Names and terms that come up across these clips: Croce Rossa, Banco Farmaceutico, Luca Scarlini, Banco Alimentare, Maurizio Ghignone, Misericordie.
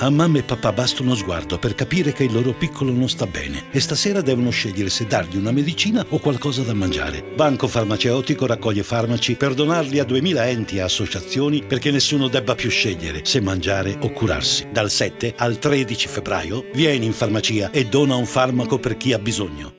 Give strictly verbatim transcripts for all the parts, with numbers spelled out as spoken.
A mamma e papà basta uno sguardo per capire che il loro piccolo non sta bene e stasera devono scegliere se dargli una medicina o qualcosa da mangiare. Banco Farmaceutico raccoglie farmaci per donarli a duemila enti e associazioni perché nessuno debba più scegliere se mangiare o curarsi. Dal sette al tredici febbraio vieni in farmacia e dona un farmaco per chi ha bisogno.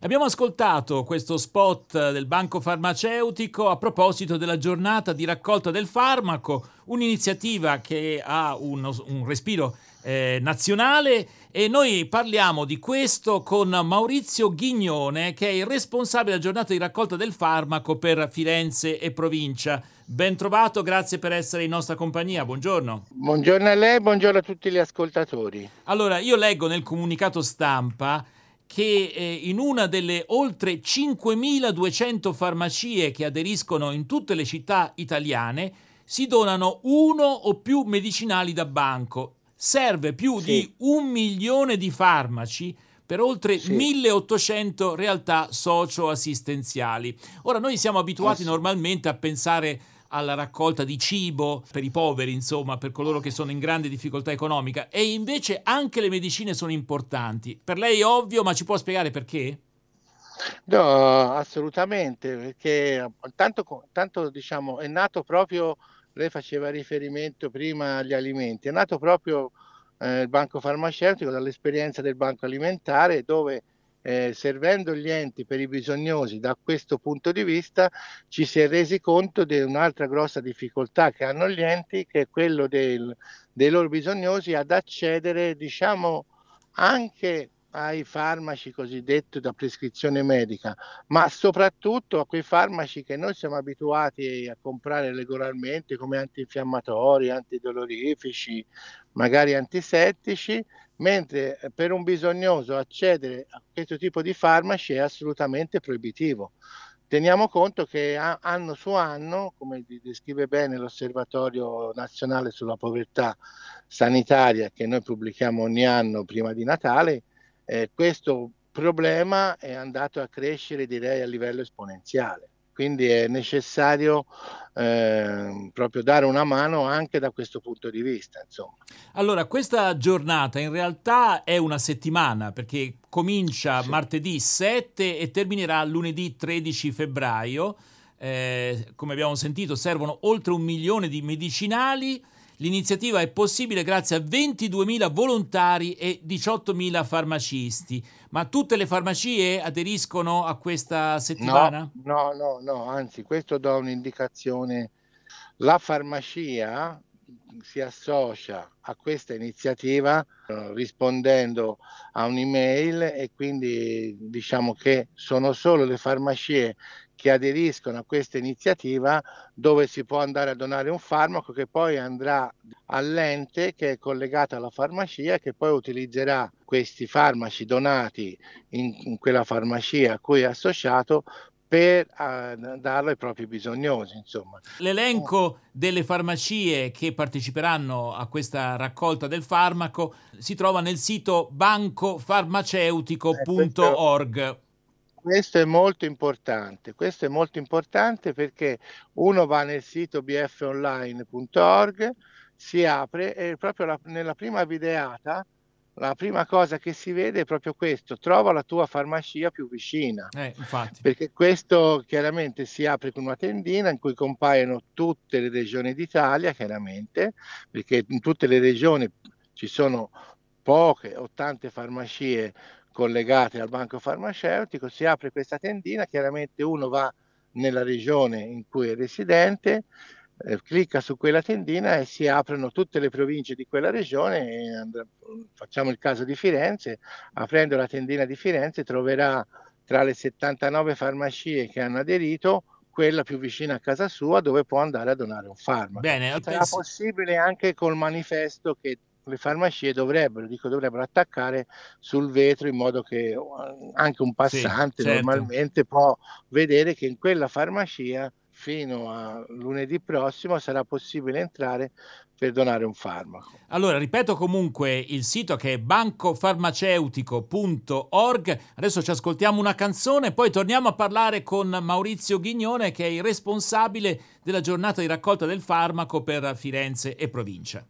Abbiamo ascoltato questo spot del Banco Farmaceutico a proposito della giornata di raccolta del farmaco, un'iniziativa che ha uno, un respiro eh, nazionale, e noi parliamo di questo con Maurizio Ghignone, che è il responsabile della giornata di raccolta del farmaco per Firenze e provincia. Ben trovato, grazie per essere in nostra compagnia, buongiorno. Buongiorno a lei, buongiorno a tutti gli ascoltatori. Allora, io leggo nel comunicato stampa che in una delle oltre cinquemiladuecento farmacie che aderiscono in tutte le città italiane si donano uno o più medicinali da banco. Serve più sì. di un milione di farmaci per oltre sì. milleottocento realtà socio-assistenziali. Ora, noi siamo abituati Posso. normalmente a pensare alla raccolta di cibo per i poveri, insomma, per coloro che sono in grande difficoltà economica, e invece anche le medicine sono importanti. Per lei è ovvio, ma ci può spiegare perché? No, assolutamente, perché tanto, tanto diciamo, è nato proprio, lei faceva riferimento prima agli alimenti, è nato proprio eh, il Banco Farmaceutico dall'esperienza del Banco Alimentare, dove Eh, servendo gli enti per i bisognosi da questo punto di vista ci si è resi conto di un'altra grossa difficoltà che hanno gli enti, che è quello del, dei loro bisognosi ad accedere, diciamo, anche ai farmaci cosiddetti da prescrizione medica, ma soprattutto a quei farmaci che noi siamo abituati a comprare regolarmente, come antinfiammatori, antidolorifici, magari antisettici, mentre per un bisognoso accedere a questo tipo di farmaci è assolutamente proibitivo. Teniamo conto che anno su anno, come descrive bene l'Osservatorio Nazionale sulla Povertà Sanitaria che noi pubblichiamo ogni anno prima di Natale, Eh, questo problema è andato a crescere, direi, a livello esponenziale. Quindi è necessario eh, proprio dare una mano anche da questo punto di vista, insomma. Allora, questa giornata in realtà è una settimana, perché comincia sì. martedì sette e terminerà lunedì tredici febbraio. Eh, come abbiamo sentito, servono oltre un milione di medicinali. L'iniziativa è possibile grazie a ventiduemila volontari e diciottomila farmacisti. Ma tutte le farmacie aderiscono a questa settimana? No, no, no, no. Anzi, questo dà un'indicazione. La farmacia si associa a questa iniziativa rispondendo a un'email, e quindi diciamo che sono solo le farmacie che aderiscono a questa iniziativa dove si può andare a donare un farmaco che poi andrà all'ente che è collegato alla farmacia, che poi utilizzerà questi farmaci donati in, in quella farmacia a cui è associato per uh, darlo ai propri bisognosi, insomma. L'elenco delle farmacie che parteciperanno a questa raccolta del farmaco si trova nel sito bancofarmaceutico punto org. Questo è molto importante, questo è molto importante perché uno va nel sito b f online punto org, si apre e proprio la, nella prima videata la prima cosa che si vede è proprio questo: trova la tua farmacia più vicina. Eh, infatti. Perché questo chiaramente si apre con una tendina in cui compaiono tutte le regioni d'Italia, chiaramente, perché in tutte le regioni ci sono poche o tante farmacie collegate al Banco Farmaceutico. Si apre questa tendina, chiaramente uno va nella regione in cui è residente, eh, clicca su quella tendina e si aprono tutte le province di quella regione. E and- facciamo il caso di Firenze: aprendo la tendina di Firenze troverà tra le settantanove farmacie che hanno aderito quella più vicina a casa sua, dove può andare a donare un farmaco. Bene, sarà penso... possibile anche col manifesto che le farmacie dovrebbero, dico dovrebbero, attaccare sul vetro, in modo che anche un passante sì, certo. normalmente può vedere che in quella farmacia fino a lunedì prossimo sarà possibile entrare per donare un farmaco. Allora, ripeto comunque il sito, che è bancofarmaceutico punto org. Adesso ci ascoltiamo una canzone, poi torniamo a parlare con Maurizio Ghignone, che è il responsabile della giornata di raccolta del farmaco per Firenze e provincia.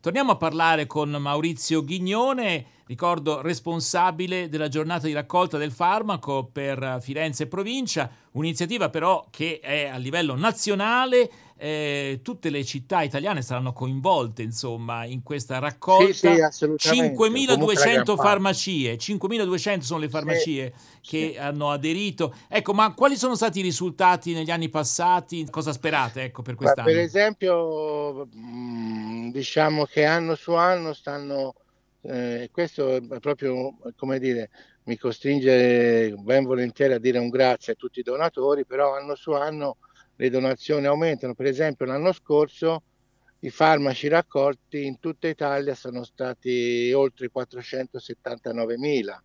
Torniamo a parlare con Maurizio Ghignone, ricordo responsabile della giornata di raccolta del farmaco per Firenze e provincia, un'iniziativa però che è a livello nazionale, eh, tutte le città italiane saranno coinvolte insomma in questa raccolta. Sì, sì, cinquemiladuecento farmacie, cinquemiladuecento sono le farmacie sì, che sì. hanno aderito. Ecco, ma quali sono stati i risultati negli anni passati? Cosa sperate ecco, per quest'anno? Ma per esempio, diciamo che anno su anno stanno, eh, questo è proprio, come dire, mi costringe ben volentieri a dire un grazie a tutti i donatori, però anno su anno le donazioni aumentano. Per esempio l'anno scorso i farmaci raccolti in tutta Italia sono stati oltre quattrocentosettantanovemila,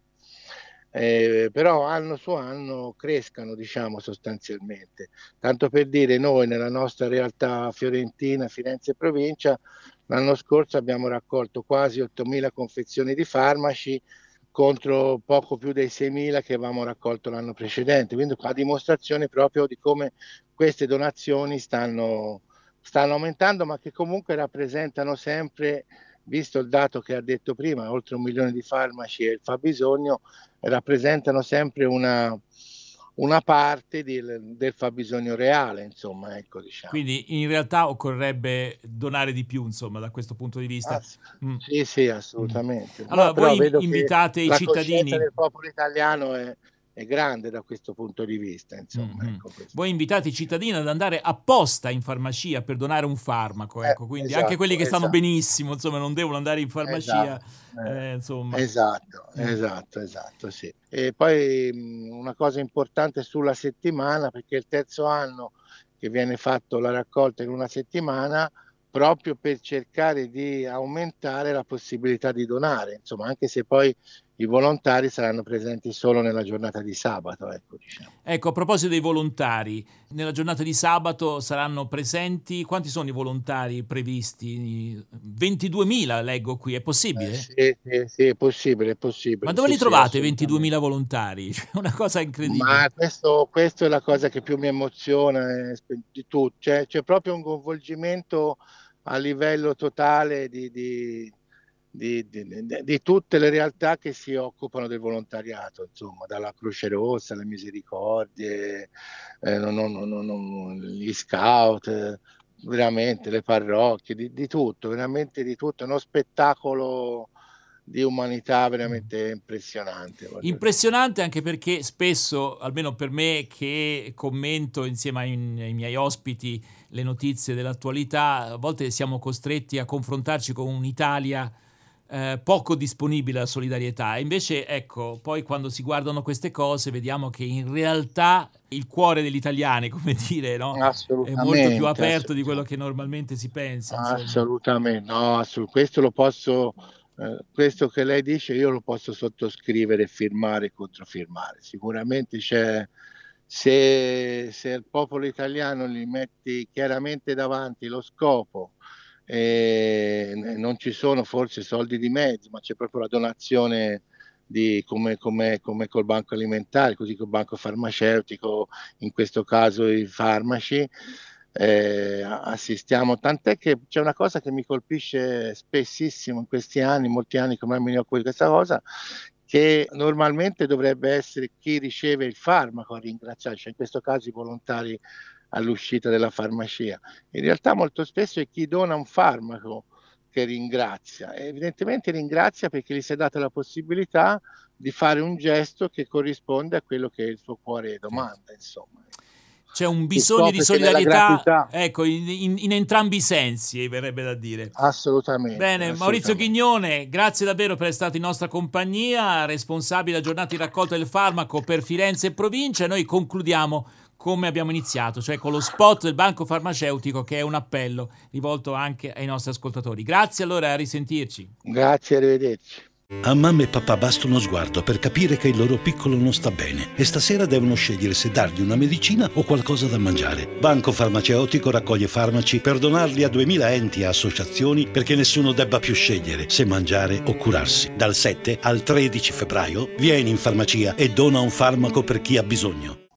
eh, però anno su anno crescano diciamo sostanzialmente. Tanto per dire, noi nella nostra realtà fiorentina, Firenze e provincia, l'anno scorso abbiamo raccolto quasi ottomila confezioni di farmaci contro poco più dei seimila che avevamo raccolto l'anno precedente, quindi qua dimostrazione proprio di come queste donazioni stanno, stanno aumentando, ma che comunque rappresentano sempre, visto il dato che ha detto prima, oltre un milione di farmaci e il fabbisogno, rappresentano sempre una, una parte del, del fabbisogno reale, insomma, ecco, diciamo. Quindi in realtà occorrerebbe donare di più, insomma, da questo punto di vista. Ass- mm. Sì, sì, assolutamente. Mm. Allora, no, voi vedo invitate i cittadini. La coscienza del popolo italiano è, è grande da questo punto di vista, insomma. Mm. Ecco, voi invitate i cittadini ad andare apposta in farmacia per donare un farmaco, ecco, eh, quindi esatto, anche quelli che stanno esatto. benissimo, insomma, non devono andare in farmacia. Esatto. Eh, insomma. Esatto, esatto, esatto, sì. E poi mh, una cosa importante sulla settimana, perché è il terzo anno che viene fatto la raccolta in una settimana, proprio per cercare di aumentare la possibilità di donare, insomma, anche se poi i volontari saranno presenti solo nella giornata di sabato, ecco, diciamo. Ecco, a proposito dei volontari, nella giornata di sabato saranno presenti, quanti sono i volontari previsti? ventiduemila, leggo qui, è possibile? Eh, sì, sì, sì, è possibile, è possibile. Ma dove sì, li trovate sì, ventiduemila volontari? È una cosa incredibile. Ma questo, questo è la cosa che più mi emoziona eh, di tutto, cioè, c'è proprio un coinvolgimento a livello totale di... di Di, di, di tutte le realtà che si occupano del volontariato, insomma, dalla Croce Rossa alle Misericordie, eh, non, non, non, non, gli scout, eh, veramente le parrocchie, di, di tutto, veramente di tutto, è uno spettacolo di umanità veramente impressionante. Impressionante anche perché spesso, almeno per me che commento insieme ai, ai miei ospiti le notizie dell'attualità, a volte siamo costretti a confrontarci con un'Italia Eh, poco disponibile alla solidarietà. Invece, ecco, poi quando si guardano queste cose vediamo che in realtà il cuore degli italiani, come dire, no? È molto più aperto di quello che normalmente si pensa. Insomma. Assolutamente, no, assolut- questo lo posso, eh, questo che lei dice io lo posso sottoscrivere, firmare e controfirmare. Sicuramente c'è, se, se il popolo italiano li metti chiaramente davanti lo scopo, e non ci sono forse soldi di mezzo, ma c'è proprio la donazione di, come, come, come col Banco Alimentare, così col Banco Farmaceutico, in questo caso i farmaci, eh, assistiamo, tant'è che c'è una cosa che mi colpisce spessissimo in questi anni, in molti anni che ormai mi occupo di questa cosa, che normalmente dovrebbe essere chi riceve il farmaco a ringraziare, cioè in questo caso i volontari all'uscita della farmacia. In realtà molto spesso è chi dona un farmaco che ringrazia, e evidentemente ringrazia perché gli si è data la possibilità di fare un gesto che corrisponde a quello che il suo cuore domanda, insomma. C'è un bisogno di solidarietà, ecco, in, in, in entrambi i sensi, verrebbe da dire. Assolutamente. Bene, assolutamente. Maurizio Ghignone, grazie davvero per essere stato in nostra compagnia, responsabile della giornata di raccolta del farmaco per Firenze e provincia, e noi concludiamo come abbiamo iniziato, cioè con lo spot del Banco Farmaceutico, che è un appello rivolto anche ai nostri ascoltatori. Grazie, allora, a risentirci. Grazie, arrivederci. A mamma e papà basta uno sguardo per capire che il loro piccolo non sta bene e stasera devono scegliere se dargli una medicina o qualcosa da mangiare. Banco Farmaceutico raccoglie farmaci per donarli a duemila enti e associazioni perché nessuno debba più scegliere se mangiare o curarsi. Dal sette al tredici febbraio vieni in farmacia e dona un farmaco per chi ha bisogno.